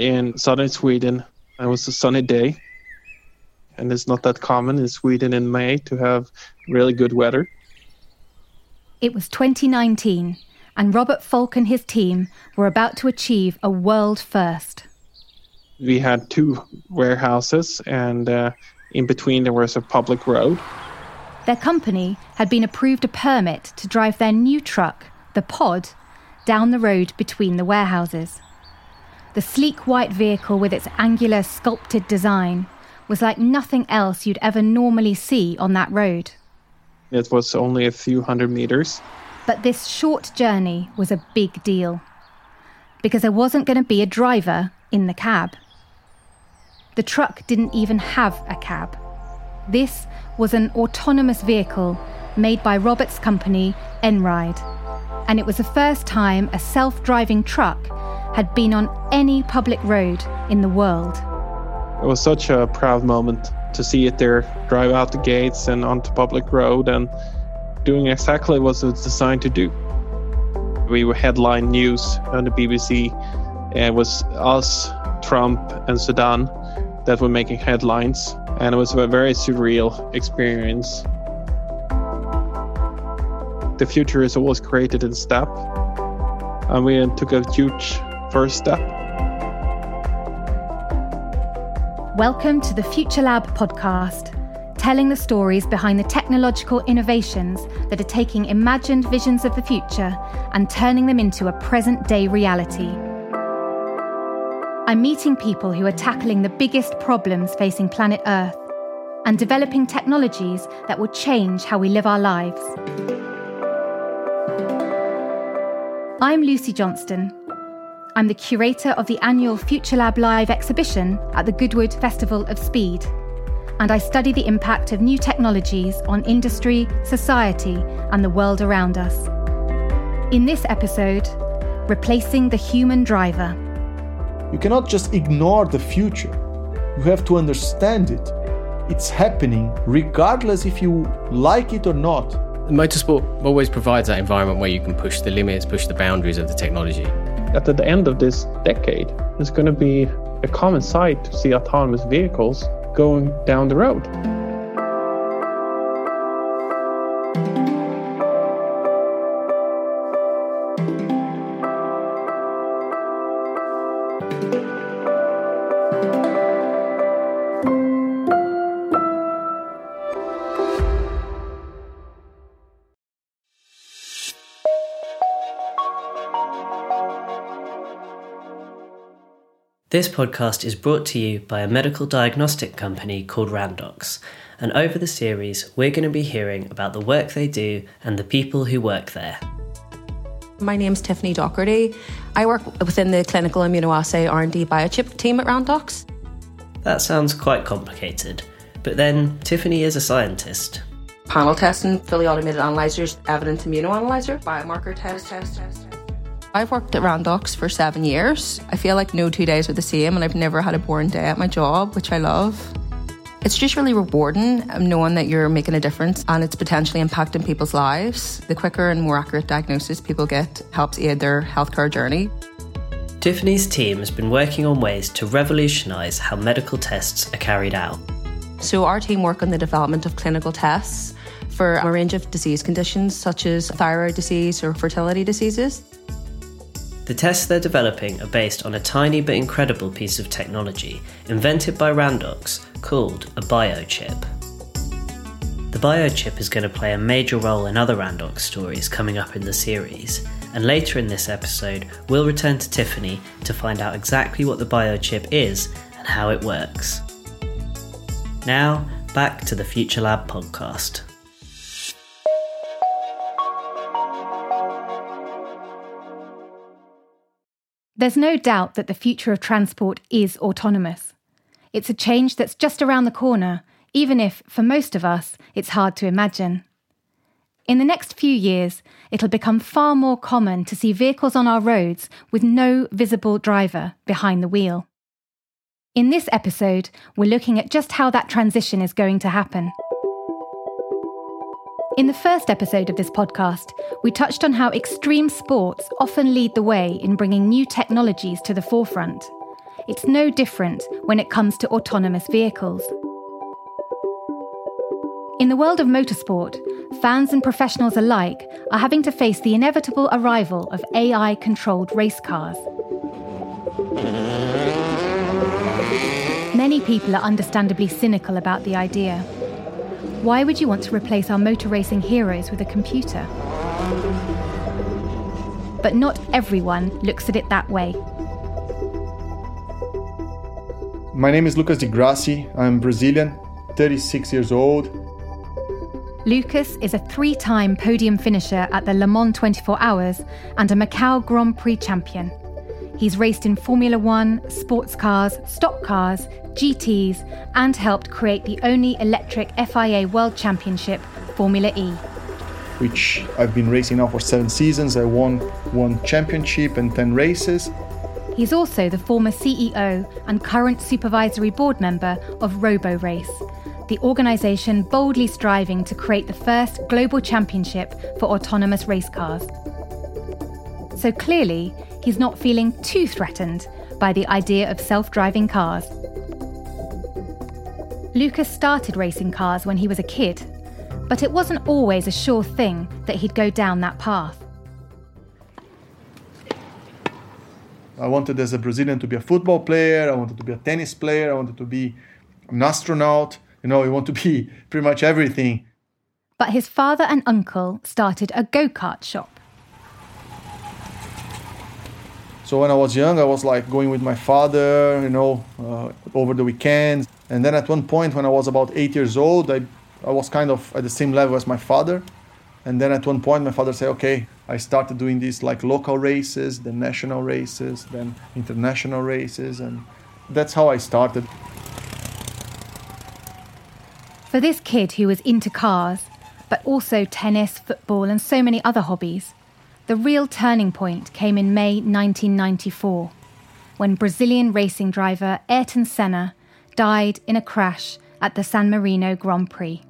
in southern Sweden. It was a sunny day, and it's not that common in Sweden in May to have really good weather. It was 2019, and Robert Falck and his team were about to achieve a world first. We had two warehouses, and in between there was a public road. Their company had been approved a permit to drive their new truck, the Pod, down the road between the warehouses. The sleek white vehicle with its angular, sculpted design was like nothing else you'd ever normally see on that road. It was only a few hundred meters. But this short journey was a big deal, because there wasn't going to be a driver in the cab. The truck didn't even have a cab. This was an autonomous vehicle made by Robert's company, Einride, and it was the first time a self-driving truck had been on any public road in the world. It was such a proud moment to see it there, drive out the gates and onto public road and doing exactly what it was designed to do. We were headline news on the BBC, and it was us, Trump and Sudan that were making headlines, and it was a very surreal experience. The future is always created in step, and we took a huge first step. Welcome to the Future Lab podcast, telling the stories behind the technological innovations that are taking imagined visions of the future and turning them into a present-day reality. I'm meeting people who are tackling the biggest problems facing planet Earth and developing technologies that will change how we live our lives. I'm Lucy Johnston. I'm the curator of the annual Future Lab Live exhibition at the Goodwood Festival of Speed, and I study the impact of new technologies on industry, society, and the world around us. In this episode, replacing the human driver. You cannot just ignore the future. You have to understand it. It's happening regardless if you like it or not. Motorsport always provides that environment where you can push the limits, push the boundaries of the technology. At the end of this decade, there's going to be a common sight to see autonomous vehicles going down the road. This podcast is brought to you by a medical diagnostic company called Randox, and over the series, we're going to be hearing about the work they do and the people who work there. My name's Tiffany Doherty. I work within the clinical immunoassay R&D biochip team at Randox. That sounds quite complicated, but then Tiffany is a scientist. Panel testing, fully automated analyzers, evidence immunoanalyzer, biomarker test. I've worked at Randox for 7 years. I feel like no 2 days are the same, and I've never had a boring day at my job, which I love. It's just really rewarding knowing that you're making a difference and it's potentially impacting people's lives. The quicker and more accurate diagnosis people get helps aid their healthcare journey. Tiffany's team has been working on ways to revolutionise how medical tests are carried out. So our team work on the development of clinical tests for a range of disease conditions such as thyroid disease or fertility diseases. The tests they're developing are based on a tiny but incredible piece of technology invented by Randox called a biochip. The biochip is going to play a major role in other Randox stories coming up in the series, and later in this episode we'll return to Tiffany to find out exactly what the biochip is and how it works. Now, back to the Future Lab podcast. There's no doubt that the future of transport is autonomous. It's a change that's just around the corner, even if, for most of us, it's hard to imagine. In the next few years, it'll become far more common to see vehicles on our roads with no visible driver behind the wheel. In this episode, we're looking at just how that transition is going to happen. In the first episode of this podcast, we touched on how extreme sports often lead the way in bringing new technologies to the forefront, It's no different when it comes to autonomous vehicles. In the world of motorsport, fans and professionals alike are having to face the inevitable arrival of AI-controlled race cars. Many people are understandably cynical about the idea. Why would you want to replace our motor racing heroes with a computer? But not everyone looks at it that way. My name is Lucas di Grassi. I'm Brazilian, 36 years old. Lucas is a three-time podium finisher at the Le Mans 24 Hours and a Macau Grand Prix champion. He's raced in Formula One, sports cars, stock cars, GTs, and helped create the only electric FIA World Championship, Formula E. Which I've been racing now for 7 seasons. I won one championship and 10 races. He's also the former CEO and current supervisory board member of RoboRace, the organisation boldly striving to create the first global championship for autonomous race cars. So clearly, he's not feeling too threatened by the idea of self-driving cars. Lucas started racing cars when he was a kid, but it wasn't always a sure thing that he'd go down that path. I wanted, as a Brazilian, to be a football player, I wanted to be a tennis player, I wanted to be an astronaut. You know, you want to be pretty much everything. But his father and uncle started a go-kart shop. So when I was young, I was like going with my father, you know, over the weekends. And then at one point when I was about 8 years old, I was kind of at the same level as my father. And then at one point my father said, okay, I started doing these like local races, then national races, then international races. And that's how I started. For this kid who was into cars, but also tennis, football and so many other hobbies, the real turning point came in May 1994, when Brazilian racing driver Ayrton Senna died in a crash at the San Marino Grand Prix.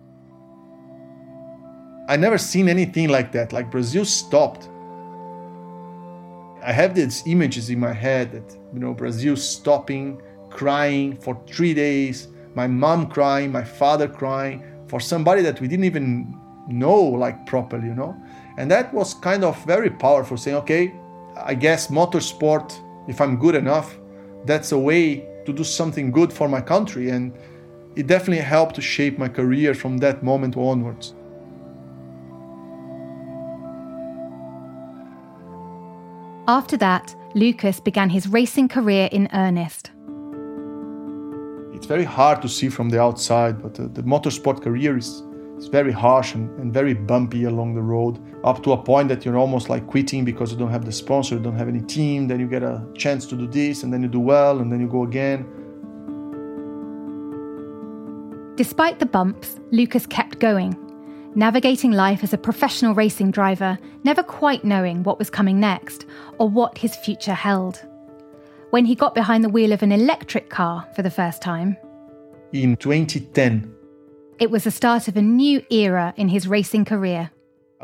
I never seen anything like that, like Brazil stopped. I have these images in my head that, you know, Brazil stopping, crying for 3 days, my mom crying, my father crying, for somebody that we didn't even know, like, properly, you know? And that was kind of very powerful, saying, okay, I guess motorsport, if I'm good enough, that's a way to do something good for my country. And it definitely helped to shape my career from that moment onwards. After that, Lucas began his racing career in earnest. It's very hard to see from the outside, but the motorsport career is very harsh and very bumpy along the road, up to a point that you're almost like quitting because you don't have the sponsor, you don't have any team, then you get a chance to do this, and then you do well, and then you go again. Despite the bumps, Lucas kept going, navigating life as a professional racing driver, never quite knowing what was coming next or what his future held. When he got behind the wheel of an electric car for the first time. In 2010. It was the start of a new era in his racing career.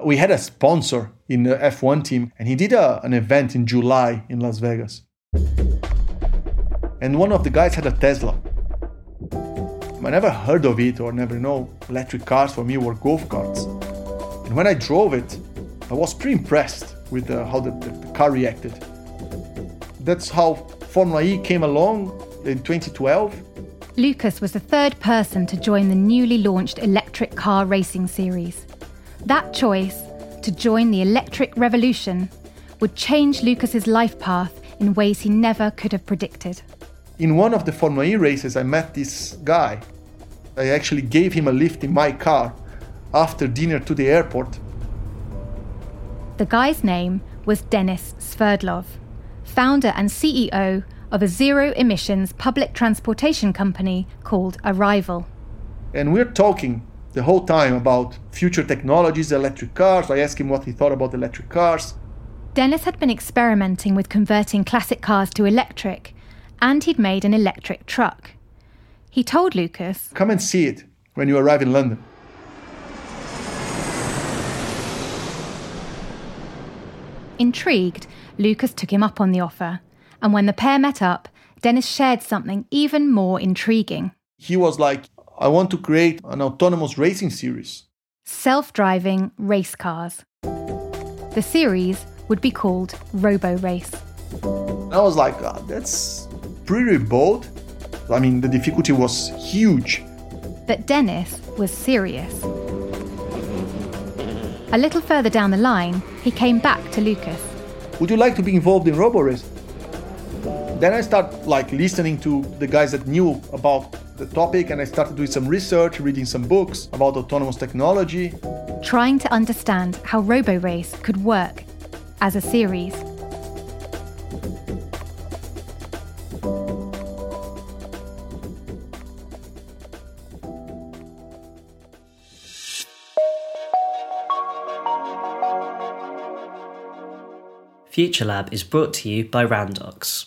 We had a sponsor in the F1 team, and he did an event in July in Las Vegas. And one of the guys had a Tesla. I never heard of it or never know. Electric cars for me were golf carts. And when I drove it, I was pretty impressed with how the car reacted. That's how Formula E came along in 2012. Lucas was the third person to join the newly launched electric car racing series. That choice, to join the electric revolution, would change Lucas's life path in ways he never could have predicted. In one of the Formula E races, I met this guy. I actually gave him a lift in my car after dinner to the airport. The guy's name was Denis Sverdlov, founder and CEO of a zero-emissions public transportation company called Arrival. And we're talking the whole time about future technologies, electric cars. I asked him what he thought about electric cars. Denis had been experimenting with converting classic cars to electric, and he'd made an electric truck. He told Lucas, "Come and see it when you arrive in London." Intrigued, Lucas took him up on the offer, and when the pair met up, Denis shared something even more intriguing. He was like, I want to create an autonomous racing series. Self-driving race cars. The series would be called RoboRace. I was like, oh, that's pretty bold. I mean, the difficulty was huge. But Denis was serious. A little further down the line, he came back to Lucas. Would you like to be involved in RoboRace? Then I started listening to the guys that knew about the topic, and I started doing some research, reading some books about autonomous technology. Trying to understand how RoboRace could work as a series. Future Lab is brought to you by Randox.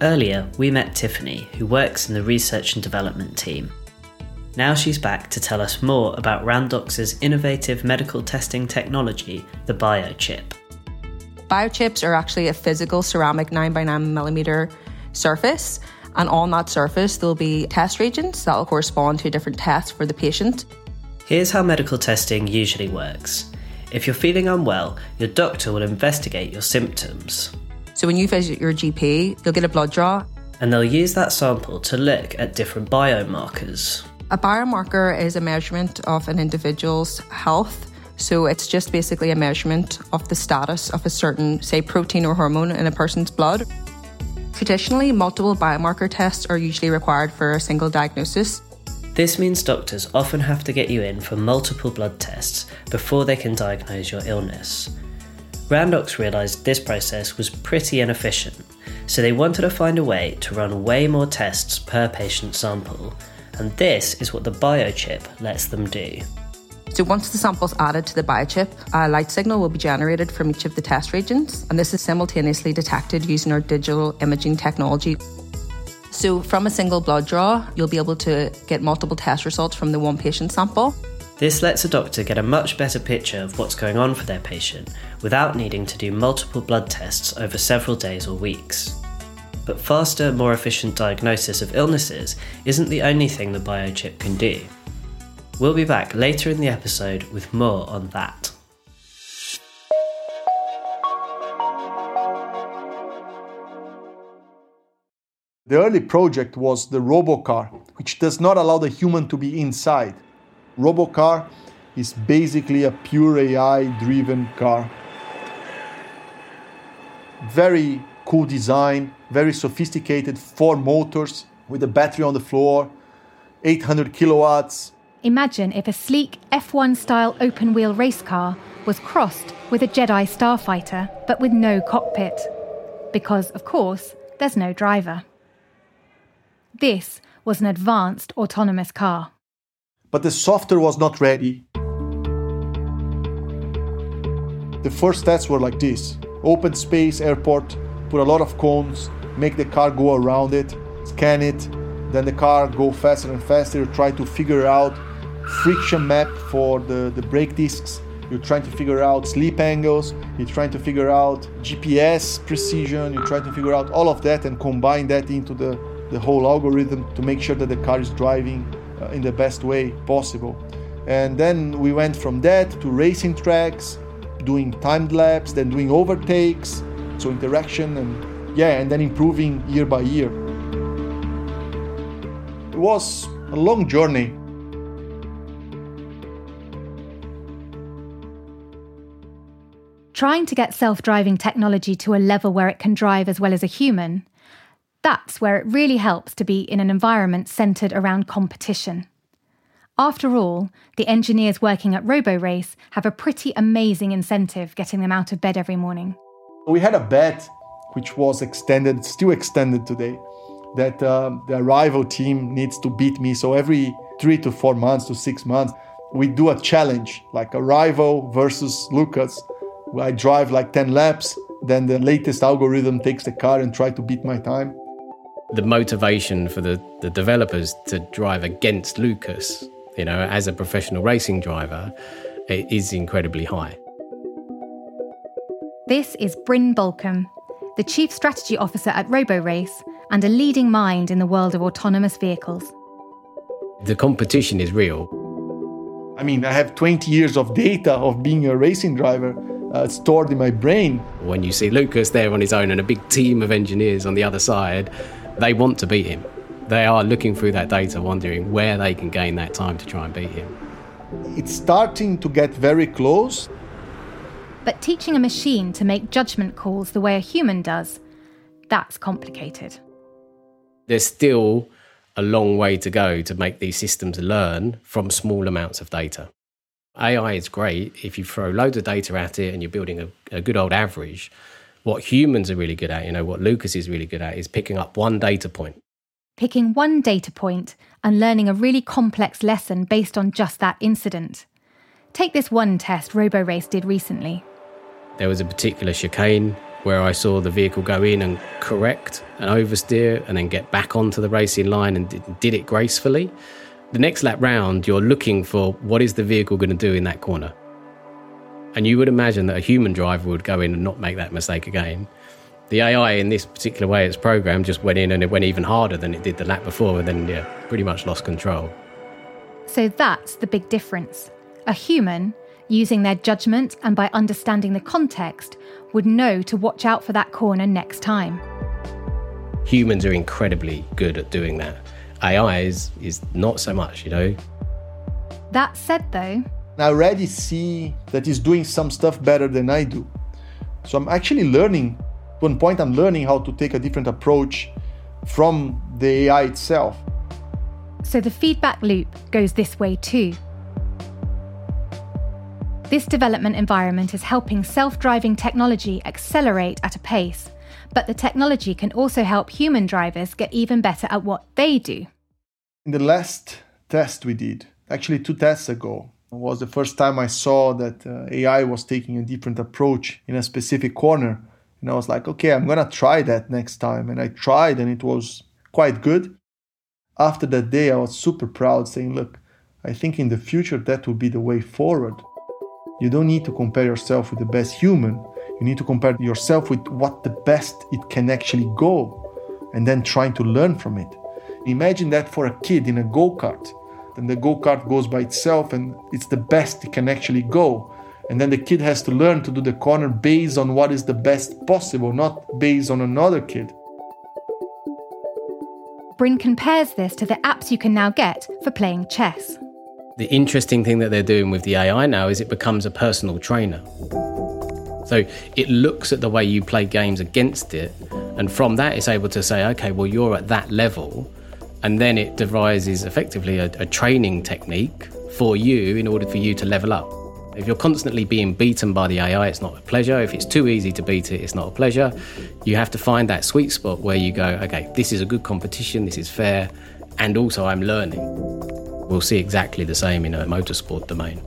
Earlier, we met Tiffany, who works in the research and development team. Now she's back to tell us more about Randox's innovative medical testing technology, the biochip. Biochips are actually a physical ceramic 9x9mm surface, and on that surface there'll be test regions that will correspond to different tests for the patient. Here's how medical testing usually works. If you're feeling unwell, your doctor will investigate your symptoms. So when you visit your GP, they'll get a blood draw. And they'll use that sample to look at different biomarkers. A biomarker is a measurement of an individual's health. So it's just basically a measurement of the status of a certain, say, protein or hormone in a person's blood. Traditionally, multiple biomarker tests are usually required for a single diagnosis. This means doctors often have to get you in for multiple blood tests before they can diagnose your illness. Randox realised this process was pretty inefficient, so they wanted to find a way to run way more tests per patient sample, and this is what the biochip lets them do. So once the sample's added to the biochip, a light signal will be generated from each of the test regions, and this is simultaneously detected using our digital imaging technology. So from a single blood draw, you'll be able to get multiple test results from the one patient sample. This lets a doctor get a much better picture of what's going on for their patient without needing to do multiple blood tests over several days or weeks. But faster, more efficient diagnosis of illnesses isn't the only thing the biochip can do. We'll be back later in the episode with more on that. The early project was the Robocar, which does not allow the human to be inside. Robocar is basically a pure AI-driven car. Very cool design, very sophisticated, 4 motors with a battery on the floor, 800 kilowatts. Imagine if a sleek F1-style open-wheel race car was crossed with a Jedi starfighter, but with no cockpit. Because, of course, there's no driver. This was an advanced autonomous car. But the software was not ready. The first tests were like this. Open space, airport, put a lot of cones, make the car go around it, scan it, then the car go faster and faster, try to figure out friction map for the brake discs. You're trying to figure out sleep angles, you're trying to figure out GPS precision, you're trying to figure out all of that and combine that into the whole algorithm to make sure that the car is driving in the best way possible. And then we went from that to racing tracks, doing timed laps, then doing overtakes, so interaction and then improving year by year. It was a long journey. Trying to get self-driving technology to a level where it can drive as well as a human, that's where it really helps to be in an environment centred around competition. After all, the engineers working at RoboRace have a pretty amazing incentive getting them out of bed every morning. We had a bet, which was extended, still extended today, that the Arrival team needs to beat me. So every 3 to 4 months to 6 months, we do a challenge, like Arrival versus Lucas. I drive 10 laps, then the latest algorithm takes the car and try to beat my time. The motivation for the developers to drive against Lucas, as a professional racing driver, it is incredibly high. This is Bryn Balcombe, the Chief Strategy Officer at RoboRace and a leading mind in the world of autonomous vehicles. The competition is real. I mean, I have 20 years of data of being a racing driver stored in my brain. When you see Lucas there on his own and a big team of engineers on the other side, they want to beat him. They are looking through that data, wondering where they can gain that time to try and beat him. It's starting to get very close. But teaching a machine to make judgment calls the way a human does, that's complicated. There's still a long way to go to make these systems learn from small amounts of data. AI is great if you throw loads of data at it and you're building a good old average. What humans are really good at, what Lucas is really good at, is picking up one data point. Picking one data point and learning a really complex lesson based on just that incident. Take this one test RoboRace did recently. There was a particular chicane where I saw the vehicle go in and correct and oversteer and then get back onto the racing line and did it gracefully. The next lap round, you're looking for what is the vehicle going to do in that corner. And you would imagine that a human driver would go in and not make that mistake again. The AI, in this particular way it's programmed, just went in and it went even harder than it did the lap before and then pretty much lost control. So that's the big difference. A human, using their judgment and by understanding the context, would know to watch out for that corner next time. Humans are incredibly good at doing that. AI is not so much, That said, though, I already see that he's doing some stuff better than I do. So I'm actually learning. At one point, I'm learning how to take a different approach from the AI itself. So the feedback loop goes this way too. This development environment is helping self-driving technology accelerate at a pace, but the technology can also help human drivers get even better at what they do. In the last test we did, actually 2 tests ago, was the first time I saw that AI was taking a different approach in a specific corner. And I was like, okay, I'm going to try that next time. And I tried, and it was quite good. After that day, I was super proud, saying, look, I think in the future, that will be the way forward. You don't need to compare yourself with the best human. You need to compare yourself with what the best it can actually go, and then trying to learn from it. Imagine that for a kid in a go-kart. Then the go-kart goes by itself, and it's the best it can actually go. And then the kid has to learn to do the corner based on what is the best possible, not based on another kid. Bryn compares this to the apps you can now get for playing chess. The interesting thing that they're doing with the AI now is it becomes a personal trainer. So it looks at the way you play games against it, and from that it's able to say, okay, well, you're at that level, and then it devises effectively a training technique for you in order for you to level up. If you're constantly being beaten by the AI, it's not a pleasure. If it's too easy to beat it, it's not a pleasure. You have to find that sweet spot where you go, okay, this is a good competition, this is fair, and also I'm learning. We'll see exactly the same in a motorsport domain.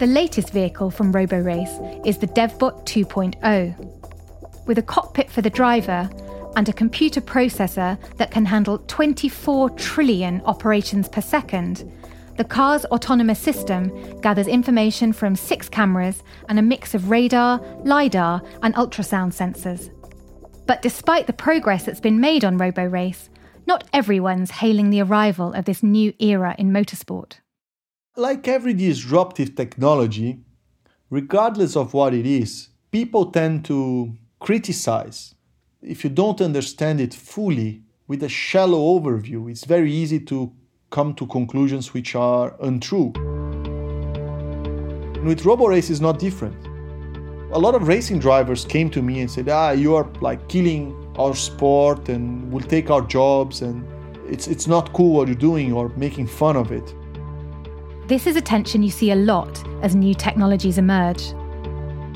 The latest vehicle from RoboRace is the DevBot 2.0, with a cockpit for the driver and a computer processor that can handle 24 trillion operations per second. The car's autonomous system gathers information from 6 cameras and a mix of radar, LIDAR and ultrasound sensors. But despite the progress that's been made on RoboRace, not everyone's hailing the arrival of this new era in motorsport. Like every disruptive technology, regardless of what it is, people tend to criticize. If you don't understand it fully, with a shallow overview, it's very easy to come to conclusions which are untrue. And with RoboRace, it's not different. A lot of racing drivers came to me and said, you are like killing our sport and will take our jobs, and it's not cool what you're doing, or making fun of it. This is a tension you see a lot as new technologies emerge.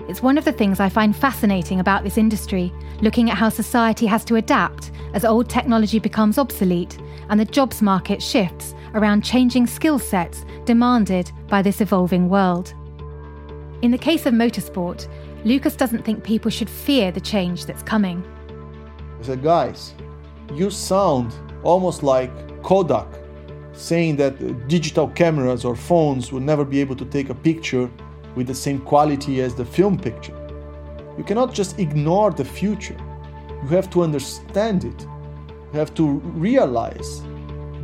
It's one of the things I find fascinating about this industry, looking at how society has to adapt as old technology becomes obsolete and the jobs market shifts around changing skill sets demanded by this evolving world. In the case of motorsport, Lucas doesn't think people should fear the change that's coming. I said, guys, you sound almost like Kodak, saying that digital cameras or phones will never be able to take a picture with the same quality as the film picture. You cannot just ignore the future. You have to understand it. You have to realize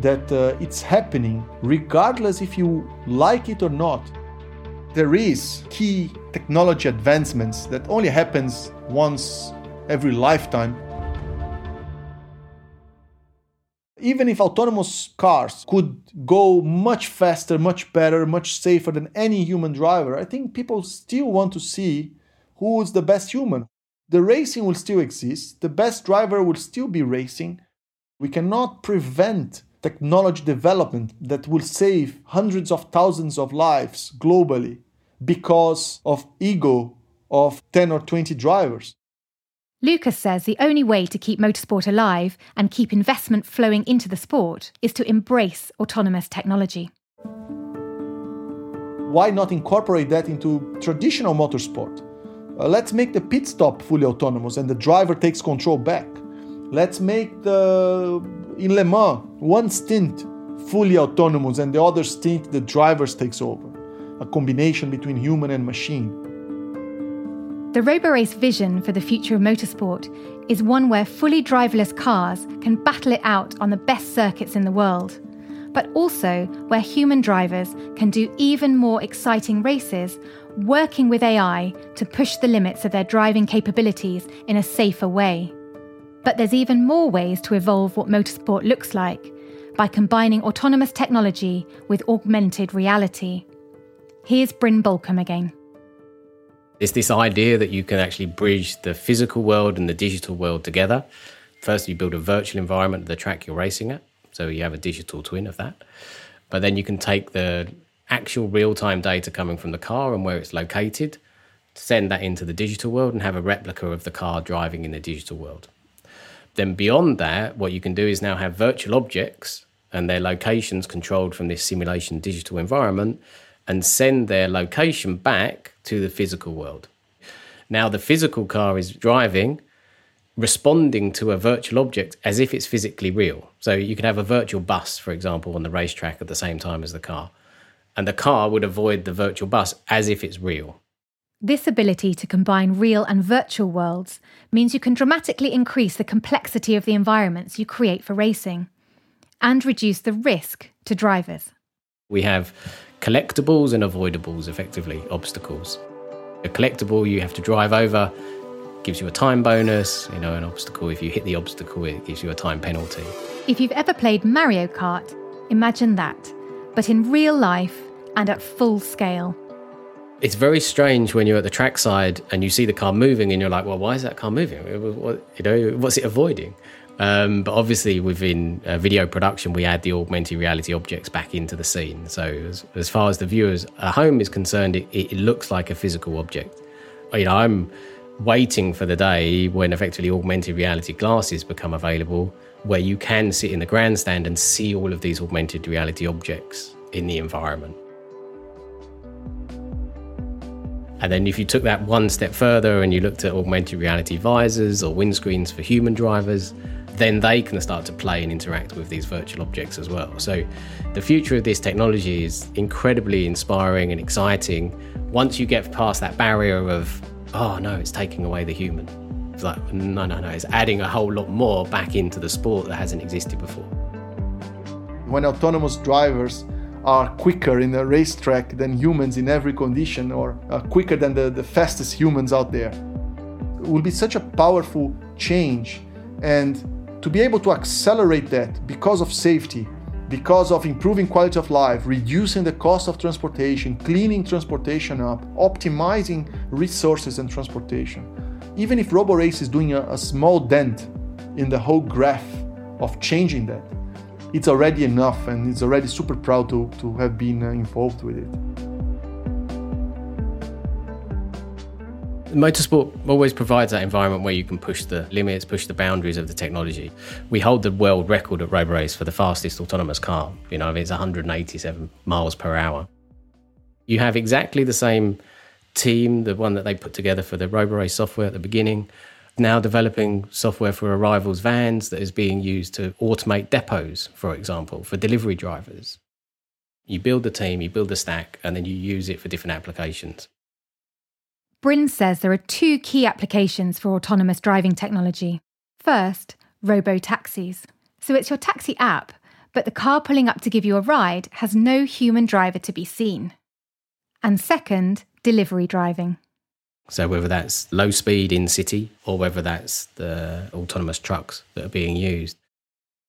that it's happening, regardless if you like it or not. There is key technology advancements that only happens once every lifetime. Even if autonomous cars could go much faster, much better, much safer than any human driver, I think people still want to see who is the best human. The racing will still exist. The best driver will still be racing. We cannot prevent technology development that will save hundreds of thousands of lives globally because of ego of 10 or 20 drivers. Lucas says the only way to keep motorsport alive and keep investment flowing into the sport is to embrace autonomous technology. Why not incorporate that into traditional motorsport? Let's make the pit stop fully autonomous and the driver takes control back. Let's make in Le Mans, one stint fully autonomous and the other stint the driver takes over. A combination between human and machine. The RoboRace vision for the future of motorsport is one where fully driverless cars can battle it out on the best circuits in the world, but also where human drivers can do even more exciting races, working with AI to push the limits of their driving capabilities in a safer way. But there's even more ways to evolve what motorsport looks like by combining autonomous technology with augmented reality. Here's Bryn Balcombe again. It's this idea that you can actually bridge the physical world and the digital world together. First, you build a virtual environment of the track you're racing at, so you have a digital twin of that. But then you can take the actual real-time data coming from the car and where it's located, send that into the digital world and have a replica of the car driving in the digital world. Then beyond that, what you can do is now have virtual objects and their locations controlled from this simulation digital environment and send their location back to the physical world. Now the physical car is driving, responding to a virtual object as if it's physically real. So you can have a virtual bus, for example, on the racetrack at the same time as the car. And the car would avoid the virtual bus as if it's real. This ability to combine real and virtual worlds means you can dramatically increase the complexity of the environments you create for racing and reduce the risk to drivers. We have collectibles and avoidables, effectively, obstacles. A collectible you have to drive over gives you a time bonus, an obstacle. If you hit the obstacle, it gives you a time penalty. If you've ever played Mario Kart, imagine that, but in real life and at full scale. It's very strange when you're at the trackside and you see the car moving and you're like, well, why is that car moving? What's it avoiding? But obviously within video production, we add the augmented reality objects back into the scene. So as far as the viewers at home is concerned, it looks like a physical object. I'm waiting for the day when effectively augmented reality glasses become available where you can sit in the grandstand and see all of these augmented reality objects in the environment. And then if you took that one step further and you looked at augmented reality visors or windscreens for human drivers, then they can start to play and interact with these virtual objects as well. So the future of this technology is incredibly inspiring and exciting. Once you get past that barrier of, oh no, it's taking away the human. It's like, no, it's adding a whole lot more back into the sport that hasn't existed before. When autonomous drivers are quicker in a racetrack than humans in every condition or quicker than the fastest humans out there. It will be such a powerful change, and to be able to accelerate that because of safety, because of improving quality of life, reducing the cost of transportation, cleaning transportation up, optimizing resources and transportation. Even if RoboRace is doing a small dent in the whole graph of changing that, it's already enough, and it's already super proud to have been involved with it. Motorsport always provides that environment where you can push the limits, push the boundaries of the technology. We hold the world record at RoboRace for the fastest autonomous car. It's 187 miles per hour. You have exactly the same team, the one that they put together for the RoboRace software at the beginning, now developing software for Arrival's vans that is being used to automate depots, for example, for delivery drivers. You build the team, you build the stack, and then you use it for different applications. Bryn says there are two key applications for autonomous driving technology. First, robo-taxis. So it's your taxi app, but the car pulling up to give you a ride has no human driver to be seen. And second, delivery driving. So whether that's low speed in city or whether that's the autonomous trucks that are being used.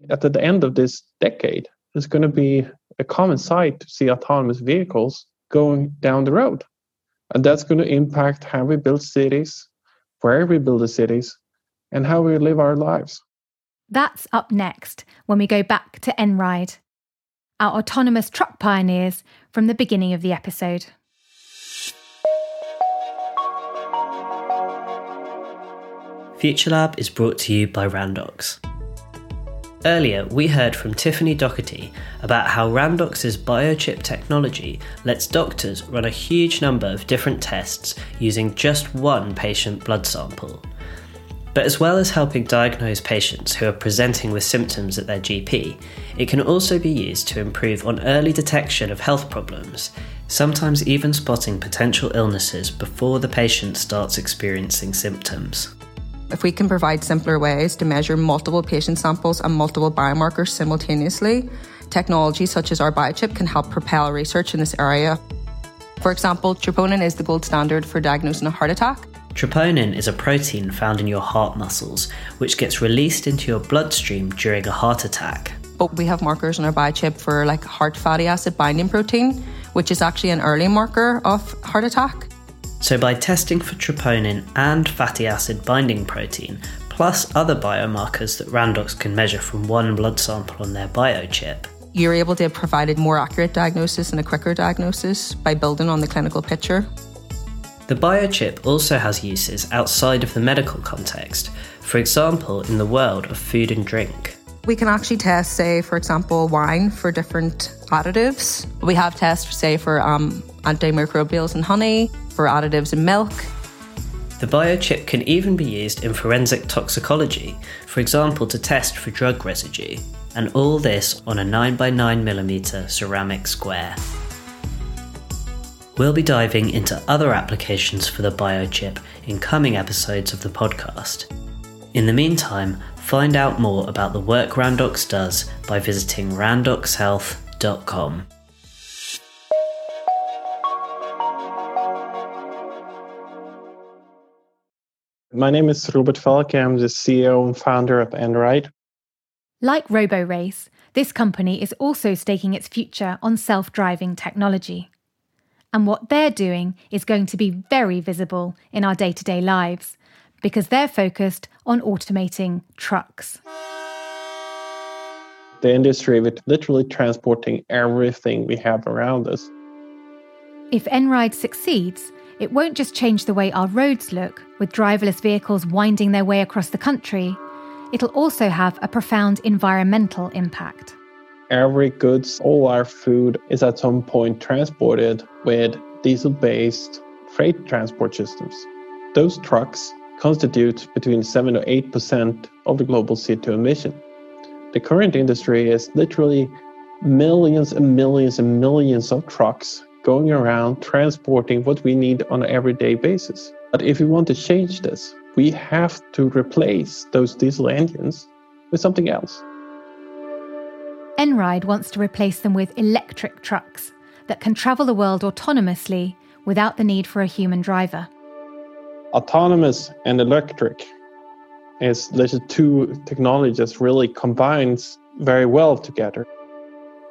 At the end of this decade, there's going to be a common sight to see autonomous vehicles going down the road. And that's going to impact how we build cities, where we build the cities, and how we live our lives. That's up next when we go back to Einride, our autonomous truck pioneers from the beginning of the episode. Future Lab is brought to you by Randox. Earlier, we heard from Tiffany Doherty about how Randox's biochip technology lets doctors run a huge number of different tests using just one patient blood sample. But as well as helping diagnose patients who are presenting with symptoms at their GP, it can also be used to improve on early detection of health problems, sometimes even spotting potential illnesses before the patient starts experiencing symptoms. If we can provide simpler ways to measure multiple patient samples and multiple biomarkers simultaneously, technology such as our biochip can help propel research in this area. For example, troponin is the gold standard for diagnosing a heart attack. Troponin is a protein found in your heart muscles, which gets released into your bloodstream during a heart attack. But we have markers in our biochip for heart fatty acid binding protein, which is actually an early marker of heart attack. So by testing for troponin and fatty acid binding protein, plus other biomarkers that Randox can measure from one blood sample on their biochip, you're able to provide a more accurate diagnosis and a quicker diagnosis by building on the clinical picture. The biochip also has uses outside of the medical context, for example, in the world of food and drink. We can actually test, say, for example, wine for different additives. We have tests, say, for antimicrobials in honey, for additives in milk. The biochip can even be used in forensic toxicology, for example, to test for drug residue, and all this on a 9x9mm ceramic square. We'll be diving into other applications for the biochip in coming episodes of the podcast. In the meantime, find out more about the work Randox does by visiting randoxhealth.com. My name is Robert Falck. I'm the CEO and founder of Einride. Like RoboRace, this company is also staking its future on self-driving technology. And what they're doing is going to be very visible in our day-to-day lives because they're focused on automating trucks. The industry is literally transporting everything we have around us. If Einride succeeds, it won't just change the way our roads look, with driverless vehicles winding their way across the country. It'll also have a profound environmental impact. Every goods, all our food is at some point transported with diesel-based freight transport systems. Those trucks constitute between 7 or 8% of the global CO2 emission. The current industry is literally millions and millions and millions of trucks going around transporting what we need on an everyday basis. But if we want to change this, we have to replace those diesel engines with something else. Einride wants to replace them with electric trucks that can travel the world autonomously without the need for a human driver. Autonomous and electric is these two technologies really combines very well together.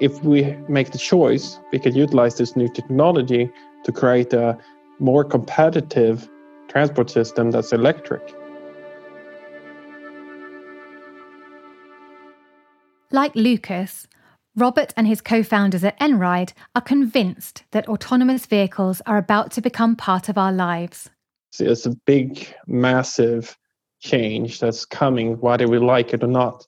If we make the choice, we could utilize this new technology to create a more competitive transport system that's electric. Like Lucas, Robert and his co-founders at Einride are convinced that autonomous vehicles are about to become part of our lives. It's a big, massive change that's coming, whether we like it or not.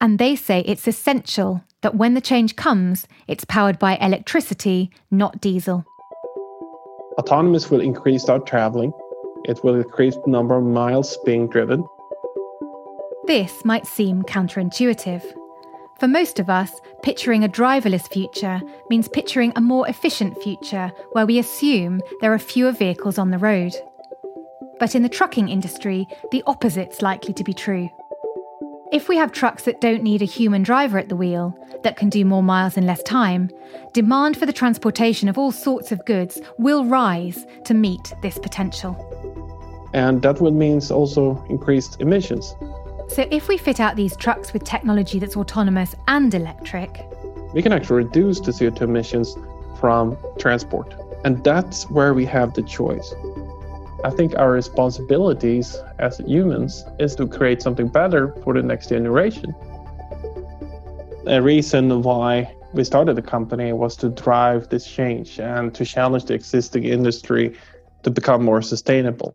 And they say it's essential that when the change comes, it's powered by electricity, not diesel. Autonomous will increase our travelling. It will increase the number of miles being driven. This might seem counterintuitive. For most of us, picturing a driverless future means picturing a more efficient future where we assume there are fewer vehicles on the road. But in the trucking industry, the opposite's likely to be true. If we have trucks that don't need a human driver at the wheel, that can do more miles in less time, demand for the transportation of all sorts of goods will rise to meet this potential. And that would mean also increased emissions. So if we fit out these trucks with technology that's autonomous and electric, we can actually reduce the CO2 emissions from transport. And that's where we have the choice. I think our responsibilities as humans is to create something better for the next generation. A reason why we started the company was to drive this change and to challenge the existing industry to become more sustainable.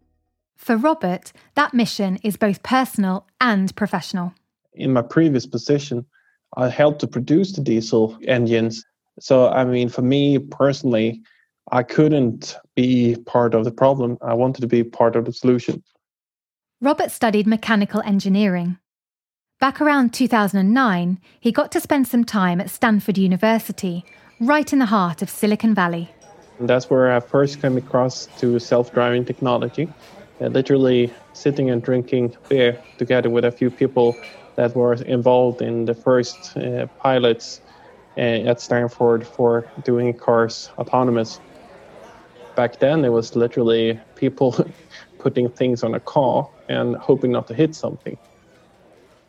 For Robert, that mission is both personal and professional. In my previous position, I helped to produce the diesel engines. So, for me personally, I couldn't be part of the problem. I wanted to be part of the solution. Robert studied mechanical engineering. Back around 2009, he got to spend some time at Stanford University, right in the heart of Silicon Valley. And that's where I first came across to self-driving technology. Literally sitting and drinking beer together with a few people that were involved in the first pilots at Stanford for doing cars autonomous. Back then, it was literally people putting things on a car and hoping not to hit something.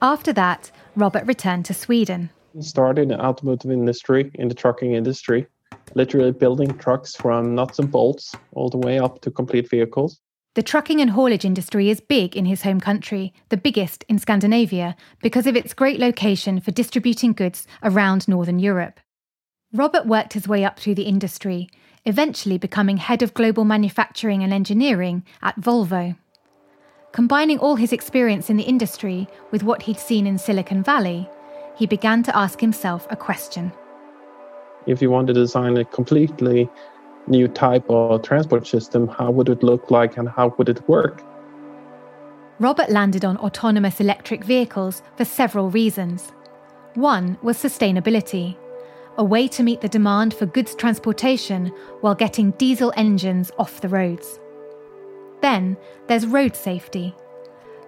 After that, Robert returned to Sweden. He started in the automotive industry, in the trucking industry, literally building trucks from nuts and bolts all the way up to complete vehicles. The trucking and haulage industry is big in his home country, the biggest in Scandinavia, because of its great location for distributing goods around Northern Europe. Robert worked his way up through the industry, eventually becoming head of global manufacturing and engineering at Volvo. Combining all his experience in the industry with what he'd seen in Silicon Valley, he began to ask himself a question. If you want to design a completely new type of transport system, how would it look like and how would it work? Robert landed on autonomous electric vehicles for several reasons. One was sustainability, a way to meet the demand for goods transportation while getting diesel engines off the roads. Then there's road safety.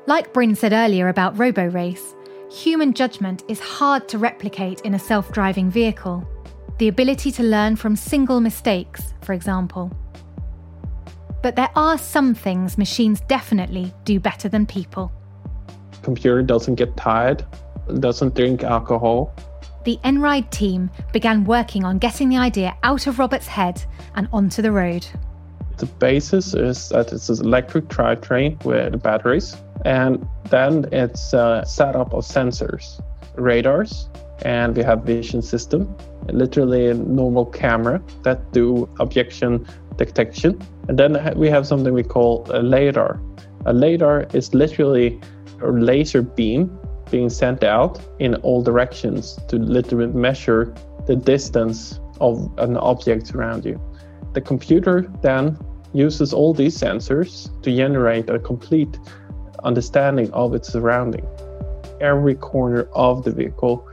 Like Bryn said earlier about RoboRace, human judgment is hard to replicate in a self-driving vehicle. The ability to learn from single mistakes, for example. But there are some things machines definitely do better than people. Computer doesn't get tired, doesn't drink alcohol. The Einride team began working on getting the idea out of Robert's head and onto the road. The basis is that it's an electric drivetrain with batteries, and then it's a setup of sensors, radars, and we have vision system, literally a normal camera that do objection detection. And then we have something we call a LIDAR. A LIDAR is literally a laser beam being sent out in all directions to literally measure the distance of an object around you. The computer then uses all these sensors to generate a complete understanding of its surrounding, every corner of the vehicle,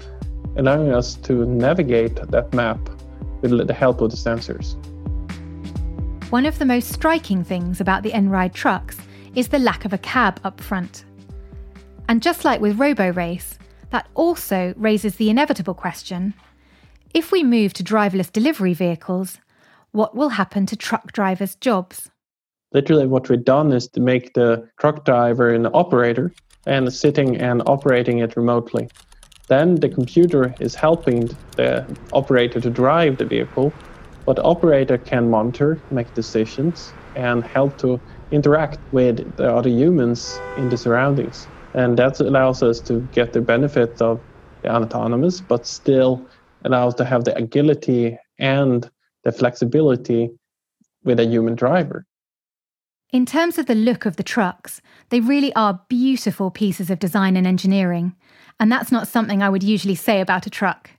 allowing us to navigate that map with the help of the sensors. One of the most striking things about the Einride trucks is the lack of a cab up front. And just like with RoboRace, that also raises the inevitable question, if we move to driverless delivery vehicles, what will happen to truck drivers' jobs? Literally what we've done is to make the truck driver an operator and sitting and operating it remotely. Then the computer is helping the operator to drive the vehicle, but the operator can monitor, make decisions, and help to interact with the other humans in the surroundings. And that allows us to get the benefits of the autonomous, but still allows to have the agility and the flexibility with a human driver. In terms of the look of the trucks, they really are beautiful pieces of design and engineering, and that's not something I would usually say about a truck.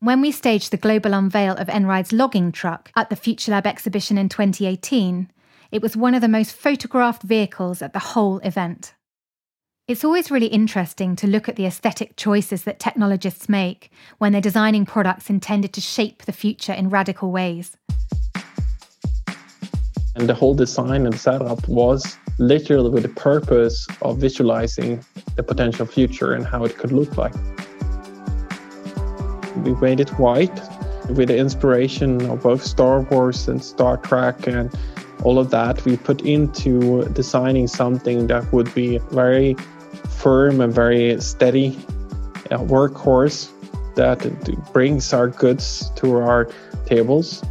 When we staged the global unveil of Einride's logging truck at the Future Lab exhibition in 2018, it was one of the most photographed vehicles at the whole event. It's always really interesting to look at the aesthetic choices that technologists make when they're designing products intended to shape the future in radical ways. And the whole design and setup was literally with the purpose of visualizing the potential future and how it could look like. We made it white with the inspiration of both Star Wars and Star Trek and all of that. We put into designing something that would be very firm and very steady workhorse that brings our goods to our tables.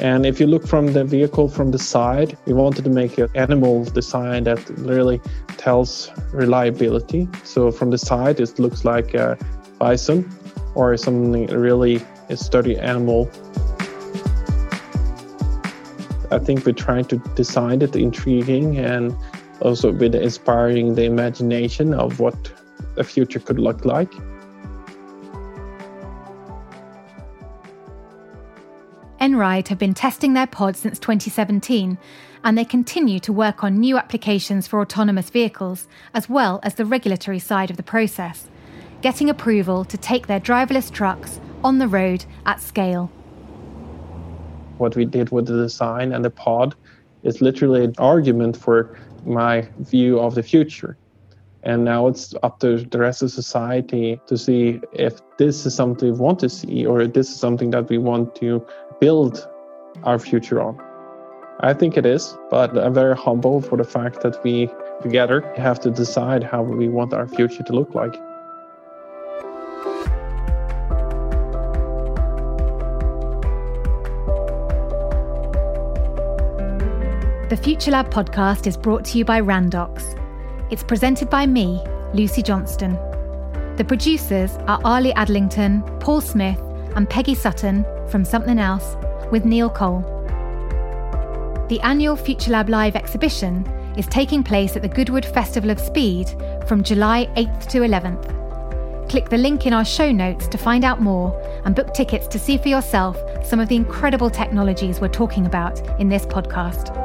And if you look from the vehicle from the side, we wanted to make an animal design that really tells reliability. So from the side, it looks like a bison or something really sturdy animal. I think we're trying to design it intriguing and also with inspiring the imagination of what the future could look like. Einride have been testing their pod since 2017, and they continue to work on new applications for autonomous vehicles, as well as the regulatory side of the process, getting approval to take their driverless trucks on the road at scale. What we did with the design and the pod is literally an argument for my view of the future. And now it's up to the rest of society to see if this is something we want to see or if this is something that we want to build our future on. I think it is, but I'm very humble for the fact that we together have to decide how we want our future to look like. The Future Lab podcast is brought to you by Randox. It's presented by me, Lucy Johnston. The producers are Arlie Adlington, Paul Smith, and Peggy Sutton from Something Else with Neil Cole. The annual Future Lab Live exhibition is taking place at the Goodwood Festival of Speed from July 8th to 11th. Click the link in our show notes to find out more and book tickets to see for yourself some of the incredible technologies we're talking about in this podcast.